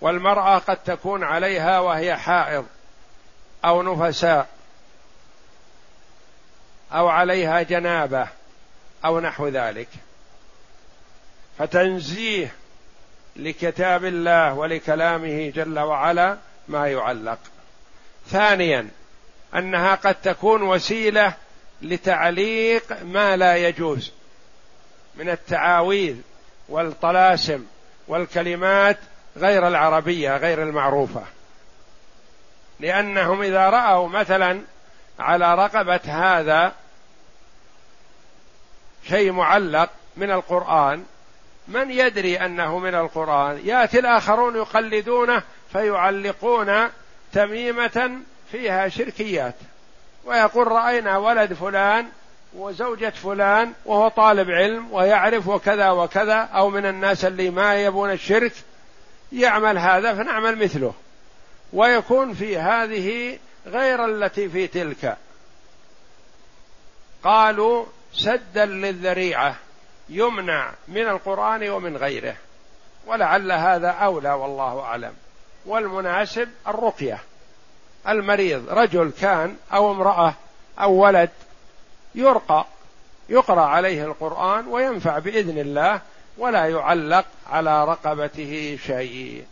والمرأة قد تكون عليها وهي حائض أو نفساء أو عليها جنابة أو نحو ذلك. فتنزيه لكتاب الله ولكلامه جل وعلا ما يعلق. ثانيا أنها قد تكون وسيلة لتعليق ما لا يجوز من التعاويذ والطلاسم والكلمات غير العربية غير المعروفة، لأنهم إذا رأوا مثلا على رقبة هذا شيء معلق من القرآن، من يدري أنه من القرآن؟ يأتي الآخرون يقلدونه فيعلقون تميمة فيها شركيات، ويقول: رأينا ولد فلان وزوجة فلان وهو طالب علم ويعرف وكذا وكذا، أو من الناس اللي ما يبون الشرك، يعمل هذا فنعمل مثله، ويكون في هذه غير التي في تلك. قالوا: سدا للذريعة، يمنع من القرآن ومن غيره، ولعل هذا أولى والله أعلم. والمناسب الرقية، المريض رجل كان أو امرأة أو ولد يرقى، يقرأ عليه القرآن وينفع بإذن الله، ولا يعلق على رقبته شيء.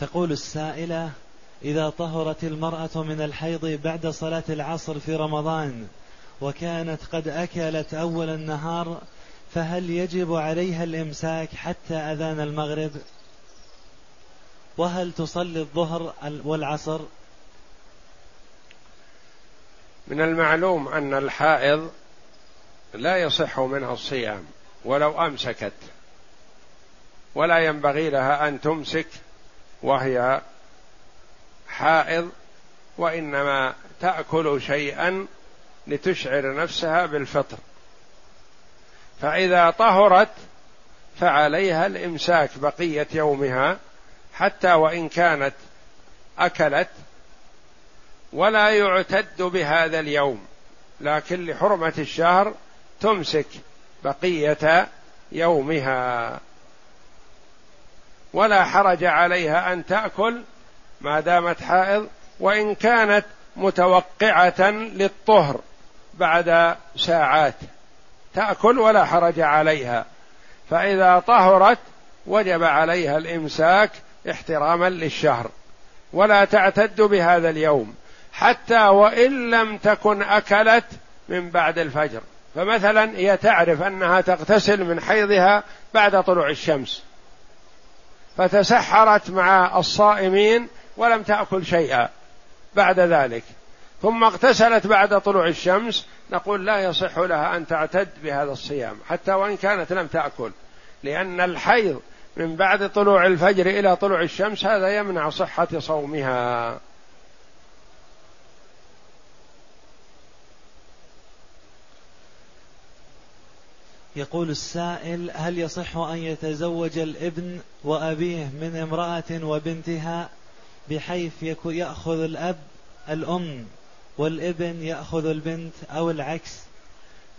تقول السائلة: إذا طهرت المرأة من الحيض بعد صلاة العصر في رمضان وكانت قد أكلت أول النهار فهل يجب عليها الإمساك حتى أذان المغرب؟ وهل تصلي الظهر والعصر؟ من المعلوم أن الحائض لا يصح منها الصيام ولو أمسكت، ولا ينبغي لها أن تمسك وهي حائض، وإنما تأكل شيئا لتشعر نفسها بالفطر. فإذا طهرت فعليها الإمساك بقية يومها حتى وإن كانت أكلت، ولا يعتد بهذا اليوم، لكن لحرمة الشهر تمسك بقية يومها، ولا حرج عليها أن تأكل ما دامت حائض، وإن كانت متوقعة للطهر بعد ساعات تأكل ولا حرج عليها. فإذا طهرت وجب عليها الإمساك احتراما للشهر، ولا تعتد بهذا اليوم حتى وإن لم تكن أكلت من بعد الفجر. فمثلا هي تعرف أنها تغتسل من حيضها بعد طلوع الشمس، فتسحرت مع الصائمين ولم تأكل شيئا بعد ذلك، ثم اغتسلت بعد طلوع الشمس، نقول لا يصح لها أن تعتد بهذا الصيام حتى وإن كانت لم تأكل، لأن الحيض من بعد طلوع الفجر إلى طلوع الشمس هذا يمنع صحة صومها. يقول السائل: هل يصح أن يتزوج الابن وأبيه من امرأة وبنتها بحيث يأخذ الأب الأم والابن يأخذ البنت أو العكس؟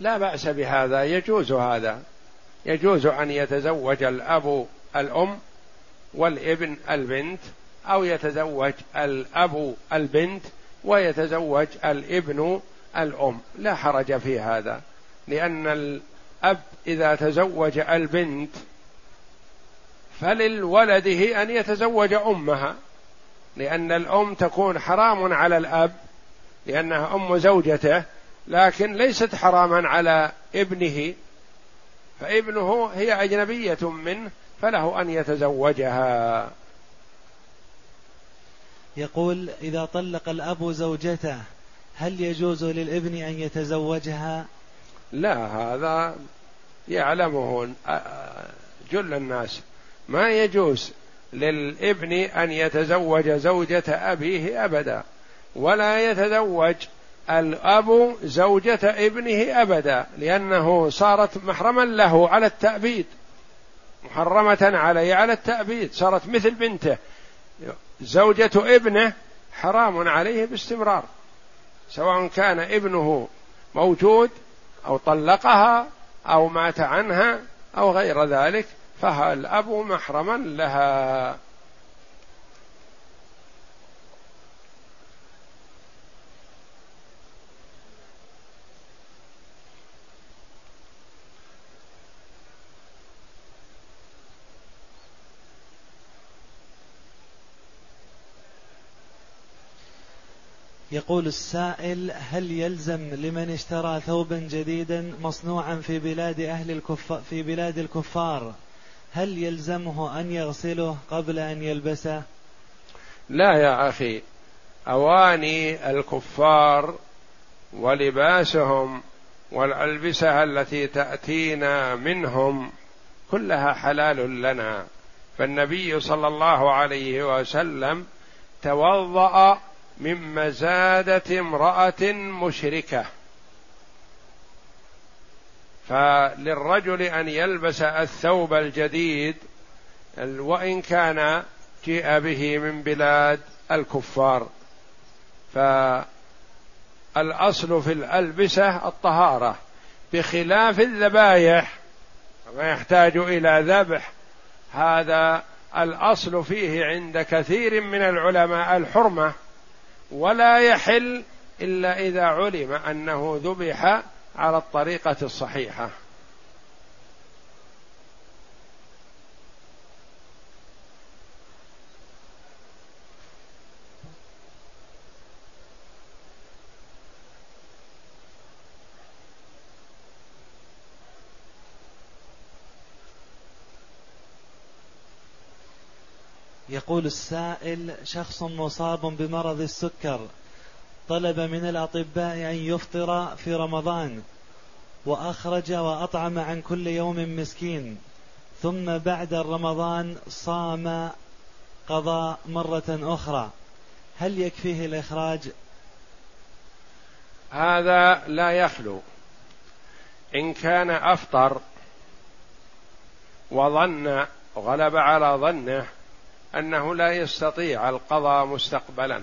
لا بأس بهذا، يجوز هذا، يجوز أن يتزوج الأب الأم والابن البنت، أو يتزوج الأب البنت ويتزوج الابن الأم، لا حرج في هذا، لأن الأب إذا تزوج البنت فللولده أن يتزوج أمها، لأن الأم تكون حرام على الأب لأنها أم زوجته، لكن ليست حراما على ابنه، فابنه هي أجنبية منه فله أن يتزوجها. يقول: إذا طلق الأب زوجته هل يجوز للابن أن يتزوجها؟ لا، هذا يعلمه جل الناس، ما يجوز للابن أن يتزوج زوجة أبيه أبدا، ولا يتزوج الأب زوجة ابنه أبدا، لأنه صارت محرما له على التأبيد، محرمة عليه على التأبيد، صارت مثل بنته، زوجة ابنه حرام عليه باستمرار، سواء كان ابنه موجود أو طلقها أو مات عنها أو غير ذلك، فالأب محرما لها. يقول السائل: هل يلزم لمن اشترى ثوبا جديدا مصنوعا في بلاد أهل الكفار في بلاد الكفار هل يلزمه أن يغسله قبل أن يلبسه؟ لا يا أخي، أواني الكفار ولباسهم والألبسة التي تأتينا منهم كلها حلال لنا، فالنبي صلى الله عليه وسلم توضأ من مزادة امرأة مشركة، فللرجل أن يلبس الثوب الجديد وإن كان جاء به من بلاد الكفار، فالأصل في الألبسة الطهارة، بخلاف الذبائح ما يحتاج إلى ذبح، هذا الأصل فيه عند كثير من العلماء الحرمة، ولا يحل إلا إذا علم أنه ذبح على الطريقة الصحيحة. يقول السائل: شخص مصاب بمرض السكر طلب من الأطباء أن يفطر في رمضان، وأخرج وأطعم عن كل يوم مسكين، ثم بعد رمضان صام قضاء مرة أخرى، هل يكفيه الإخراج؟ هذا لا يخلو، إن كان أفطر وظن غلب على ظنه أنه لا يستطيع القضاء مستقبلا،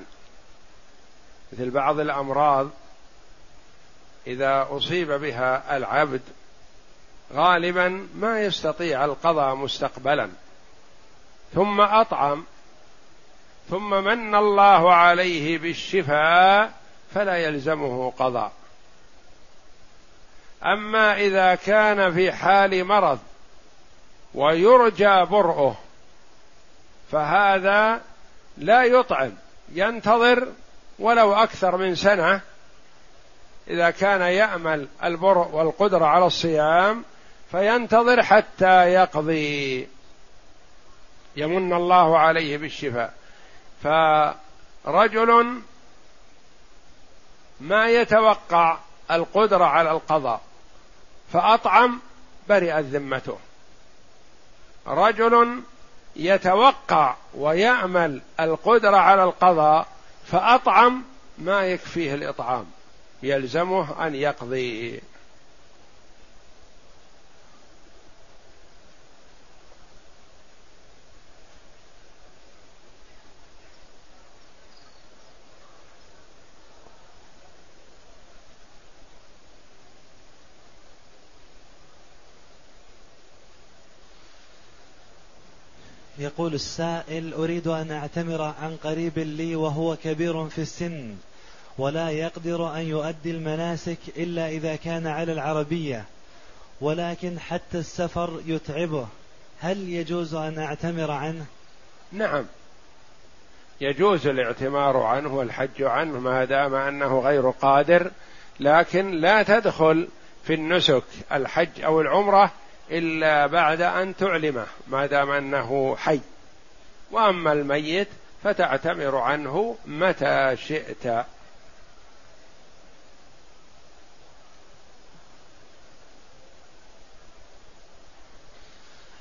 مثل بعض الأمراض إذا أصيب بها العبد غالبا ما يستطيع القضاء مستقبلا، ثم أطعم ثم من الله عليه بالشفاء فلا يلزمه قضاء. أما إذا كان في حال مرض ويرجى برؤه فهذا لا يطعم، ينتظر ولو أكثر من سنة إذا كان يأمل البرء والقدرة على الصيام، فينتظر حتى يقضي يمن الله عليه بالشفاء. فرجل ما يتوقع القدرة على القضاء فأطعم برئت ذمته، رجل يتوقع ويأمل القدرة على القضاء فأطعم ما يكفيه الإطعام، يلزمه أن يقضي. يقول السائل: أريد أن أعتمر عن قريب لي وهو كبير في السن ولا يقدر أن يؤدي المناسك إلا إذا كان على العربية، ولكن حتى السفر يتعبه، هل يجوز أن أعتمر عنه؟ نعم، يجوز الاعتمار عنه والحج عنه ما دام أنه غير قادر، لكن لا تدخل في النسك الحج أو العمرة إلا بعد أن تعلمه ما دام أنه حي. وأما الميت فتعتمر عنه متى شئت.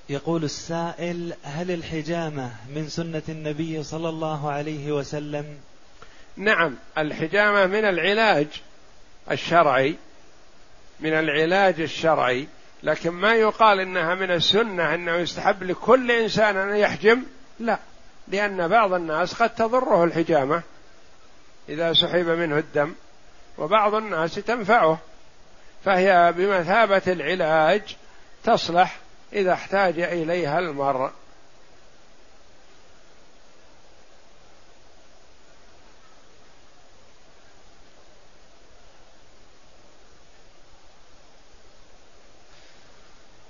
يقول السائل: هل الحجامة من سنة النبي صلى الله عليه وسلم؟ نعم، الحجامة من العلاج الشرعي، من العلاج الشرعي، لكن ما يقال إنها من السنة أنه يستحب لكل إنسان أن يحجم، لا، لأن بعض الناس قد تضره الحجامة إذا سحب منه الدم، وبعض الناس تنفعه، فهي بمثابة العلاج تصلح إذا احتاج إليها المرء.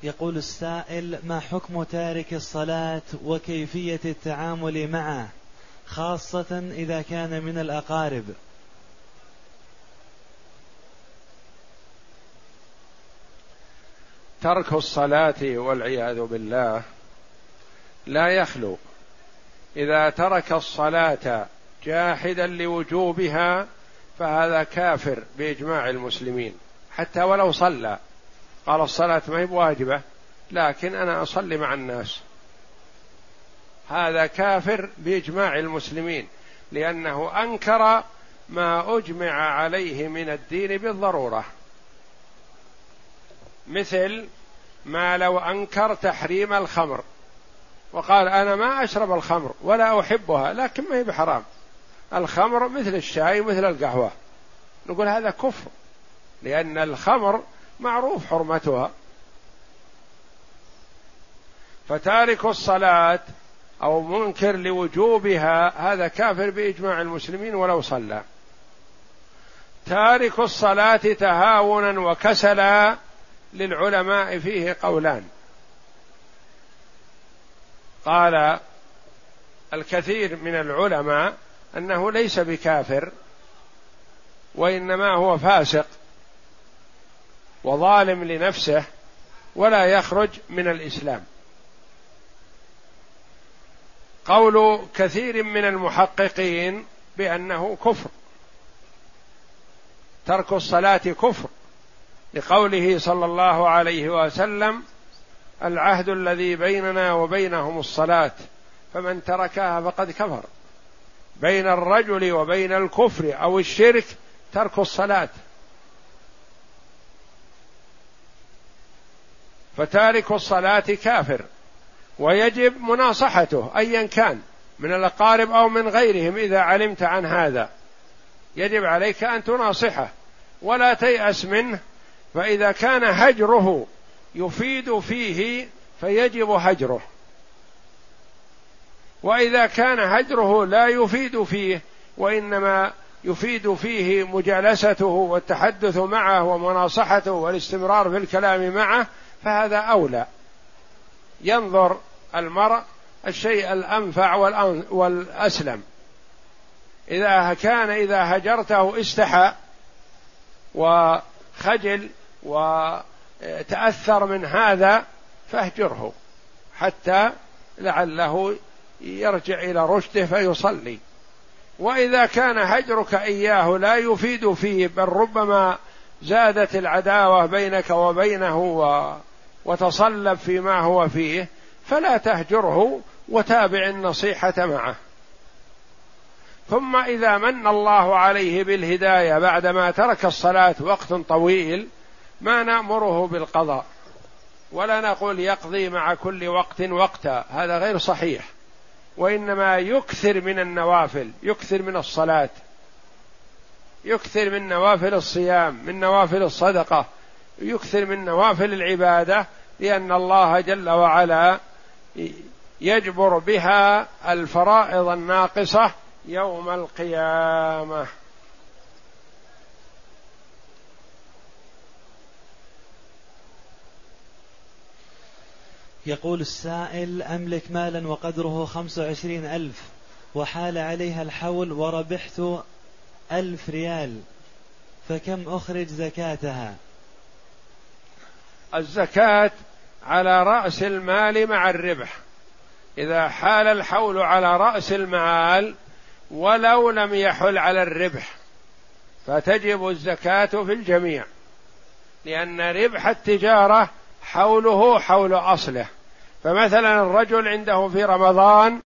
يقول السائل: ما حكم تارك الصلاة وكيفية التعامل معه، خاصة إذا كان من الأقارب؟ ترك الصلاة والعياذ بالله لا يخلو، إذا ترك الصلاة جاحدا لوجوبها فهذا كافر بإجماع المسلمين، حتى ولو صلى، قال الصلاة ما هي واجبة لكن أنا أصلي مع الناس، هذا كافر بإجماع المسلمين، لأنه أنكر ما أجمع عليه من الدين بالضرورة، مثل ما لو أنكر تحريم الخمر وقال أنا ما أشرب الخمر ولا أحبها لكن ما هي بحرام، الخمر مثل الشاي مثل القهوة، نقول هذا كفر، لأن الخمر معروف حرمتها. فتارك الصلاة أو منكر لوجوبها هذا كافر بإجماع المسلمين ولو صلى. تارك الصلاة تهاونا وكسلا للعلماء فيه قولان، قال الكثير من العلماء أنه ليس بكافر وإنما هو فاسق وظالم لنفسه ولا يخرج من الإسلام، قول كثير من المحققين بأنه كفر، ترك الصلاة كفر، لقوله صلى الله عليه وسلم: العهد الذي بيننا وبينهم الصلاة فمن تركها فقد كفر. بين الرجل وبين الكفر أو الشرك ترك الصلاة، فتارك الصلاة كافر، ويجب مناصحته أيا كان من الأقارب أو من غيرهم. إذا علمت عن هذا يجب عليك أن تناصحه ولا تيأس منه، فإذا كان هجره يفيد فيه فيجب هجره، وإذا كان هجره لا يفيد فيه وإنما يفيد فيه مجالسته والتحدث معه ومناصحته والاستمرار في الكلام معه فهذا أولى. ينظر المرء الشيء الأنفع والأسلم. إذا كان إذا هجرته استحى وخجل وتأثر من هذا فاهجره حتى لعله يرجع إلى رشده فيصلي. وإذا كان هجرك إياه لا يفيد فيه، بل ربما زادت العداوة بينك وبينه وتصلب فيما هو فيه، فلا تهجره وتابع النصيحة معه. ثم إذا من الله عليه بالهداية بعدما ترك الصلاة وقت طويل ما نأمره بالقضاء، ولا نقول يقضي مع كل وقت وقتا، هذا غير صحيح، وإنما يكثر من النوافل، يكثر من الصلاة، يكثر من نوافل الصيام، من نوافل الصدقة، يكثر من نوافل العبادة، لأن الله جل وعلا يجبر بها الفرائض الناقصة يوم القيامة. يقول السائل: أملك مالا وقدره خمسة وعشرين ألف، وحال عليها الحول وربحت ألف ريال، فكم أخرج زكاتها؟ الزكاة على رأس المال مع الربح. إذا حال الحول على رأس المال ولو لم يحل على الربح فتجب الزكاة في الجميع، لأن ربح التجارة حوله حول أصله. فمثلا الرجل عنده في رمضان